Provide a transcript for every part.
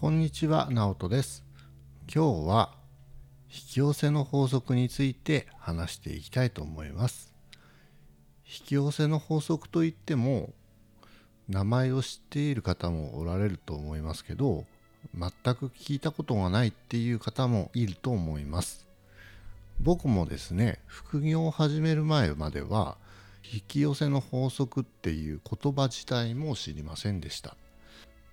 こんにちは、ナオトです。今日は引き寄せの法則について話していきたいと思います。引き寄せの法則といっても名前を知っている方もおられると思いますけど、全く聞いたことがないっていう方もいると思います。僕もですね、副業を始める前までは引き寄せの法則っていう言葉自体も知りませんでした。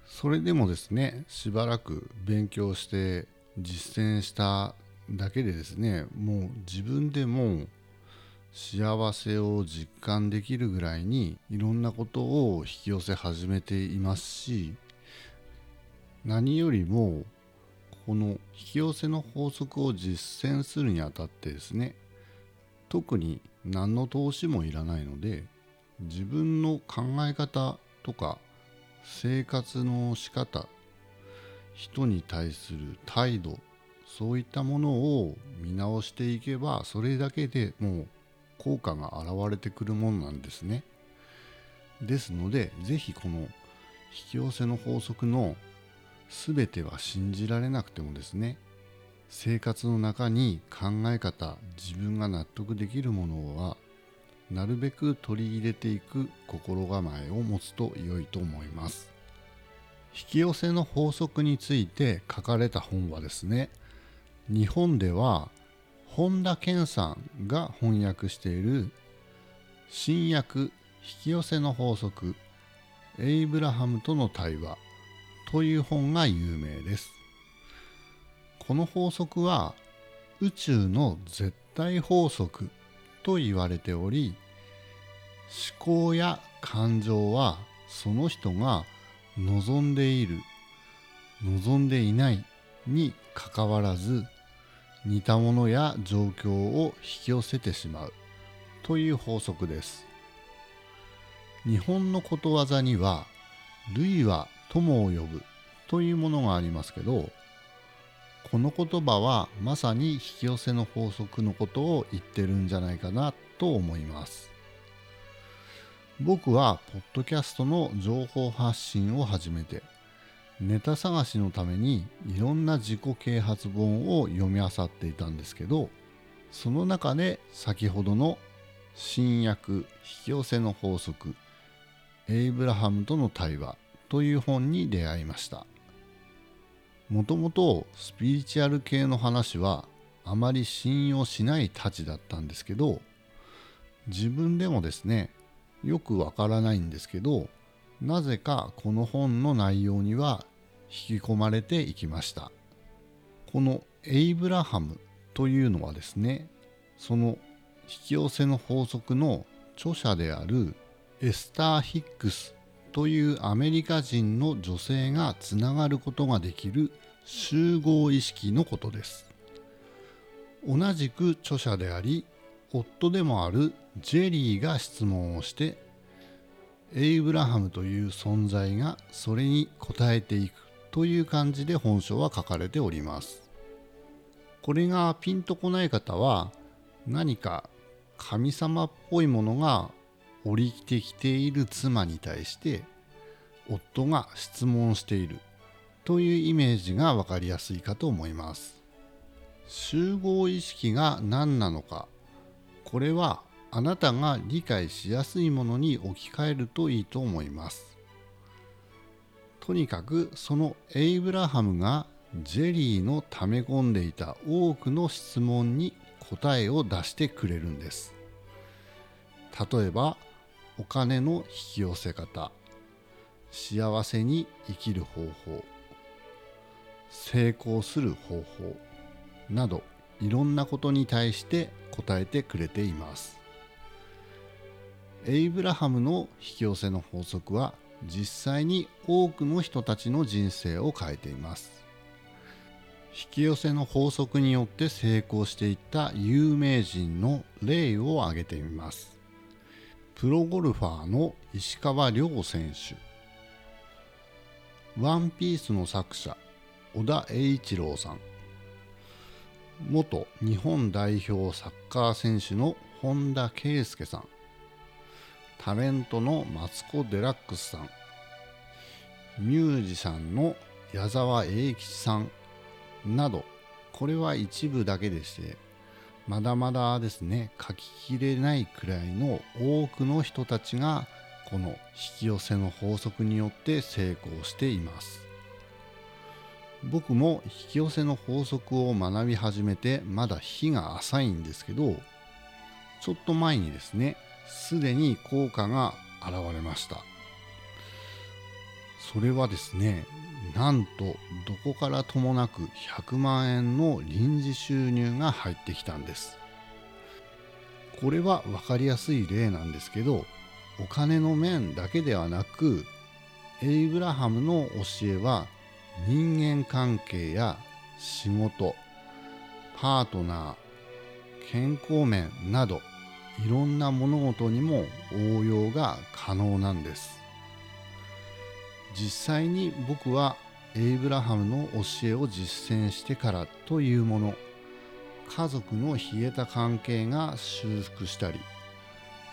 それでもですね、しばらく勉強して実践しただけでですね、もう自分でも幸せを実感できるぐらいにいろんなことを引き寄せ始めていますし、何よりもこの引き寄せの法則を実践するにあたってですね、特に何の投資もいらないので、自分の考え方とか生活の仕方、人に対する態度、そういったものを見直していけば、それだけでもう効果が現れてくるものなんですね。ですので、ぜひこの引き寄せの法則の全ては信じられなくてもですね、生活の中に考え方、自分が納得できるものはなるべく取り入れていく心構えを持つと良いと思います。引き寄せの法則について書かれた本はですね、日本では本田健さんが翻訳している新約引き寄せの法則エイブラハムとの対話という本が有名です。この法則は宇宙の絶対法則と言われており、思考や感情はその人が望んでいる、望んでいないにかかわらず、似たものや状況を引き寄せてしまうという法則です。日本のことわざには、類は友を呼ぶというものがありますけど、この言葉はまさに引き寄せの法則のことを言ってるんじゃないかなと思います。僕はポッドキャストの情報発信を始めて、ネタ探しのためにいろんな自己啓発本を読み漁っていたんですけど、その中で先ほどの新約引き寄せの法則エイブラハムとの対話という本に出会いました。もともとスピリチュアル系の話はあまり信用しないたちだったんですけど、自分でもですね、よくわからないんですけど、なぜかこの本の内容には引き込まれていきました。このエイブラハムというのはですね、その引き寄せの法則の著者であるエスター・ヒックスというアメリカ人の女性がつながることができる集合意識のことです。同じく著者であり、夫でもあるジェリーが質問をして、エイブラハムという存在がそれに応えていくという感じで本書は書かれております。これがピンとこない方は、何か神様っぽいものが降りてきている妻に対して夫が質問しているというイメージが分かりやすいかと思います。集合意識が何なのか、これはあなたが理解しやすいものに置き換えるといいと思います。とにかくそのエイブラハムがジェリーの溜め込んでいた多くの質問に答えを出してくれるんです。例えばお金の引き寄せ方、幸せに生きる方法、成功する方法など、いろんなことに対して答えてくれています。エイブラハムの引き寄せの法則は実際に多くの人たちの人生を変えています。引き寄せの法則によって成功していった有名人の例を挙げてみます。プロゴルファーの石川遼選手、ワンピースの作者小田栄一郎さん、元日本代表サッカー選手の本田圭佑さん、タレントのマツコ・デラックスさん、ミュージシャンの矢沢永吉さんなど、これは一部だけでして、まだまだですね、書ききれないくらいの多くの人たちがこの引き寄せの法則によって成功しています。僕も引き寄せの法則を学び始めてまだ日が浅いんですけど、ちょっと前にですね、すでに効果が現れました。それはですね、なんとどこからともなく100万円の臨時収入が入ってきたんです。これは分かりやすい例なんですけど、お金の面だけではなく、エイブラハムの教えは人間関係や仕事、パートナー、健康面などいろんな物事にも応用が可能なんです。実際に僕はエイブラハムの教えを実践してからというもの、家族の冷えた関係が修復したり、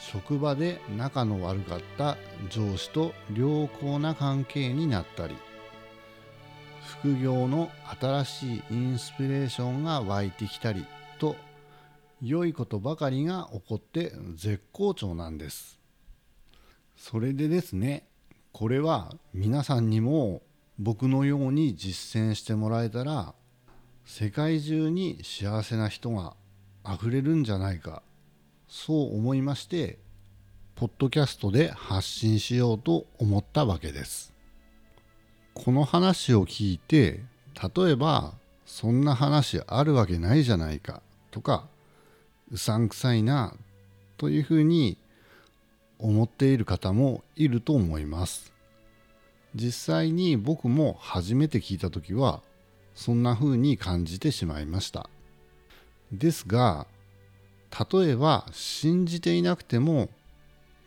職場で仲の悪かった上司と良好な関係になったり、副業の新しいインスピレーションが湧いてきたりと、良いことばかりが起こって絶好調なんです。それでですね、これは皆さんにも僕のように実践してもらえたら、世界中に幸せな人があふれるんじゃないか、そう思いまして、ポッドキャストで発信しようと思ったわけです。この話を聞いて、例えばそんな話あるわけないじゃないかとか、うさんくさいなというふうに思っている方もいると思います。実際に僕も初めて聞いたときはそんな風に感じてしまいました。ですが、例えば信じていなくても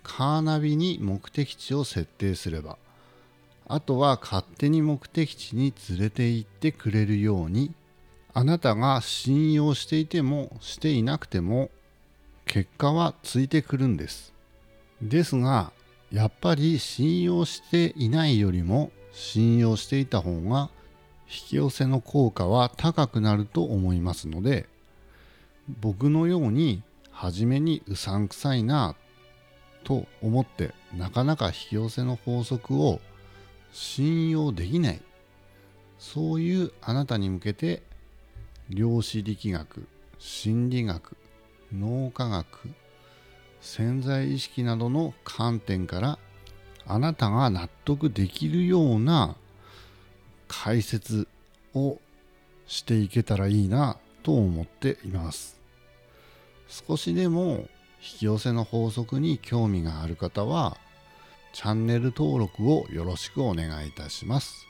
カーナビに目的地を設定すれば、あとは勝手に目的地に連れて行ってくれるように、あなたが信用していてもしていなくても結果はついてくるんです。ですが、やっぱり信用していないよりも信用していた方が引き寄せの効果は高くなると思いますので、僕のように初めにうさんくさいなと思ってなかなか引き寄せの法則を信用できない、そういうあなたに向けて量子力学、心理学、脳科学、潜在意識などの観点からあなたが納得できるような解説をしていけたらいいなと思っています。少しでも引き寄せの法則に興味がある方はチャンネル登録をよろしくお願いいたします。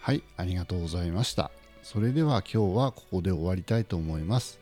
はい、ありがとうございました。それでは今日はここで終わりたいと思います。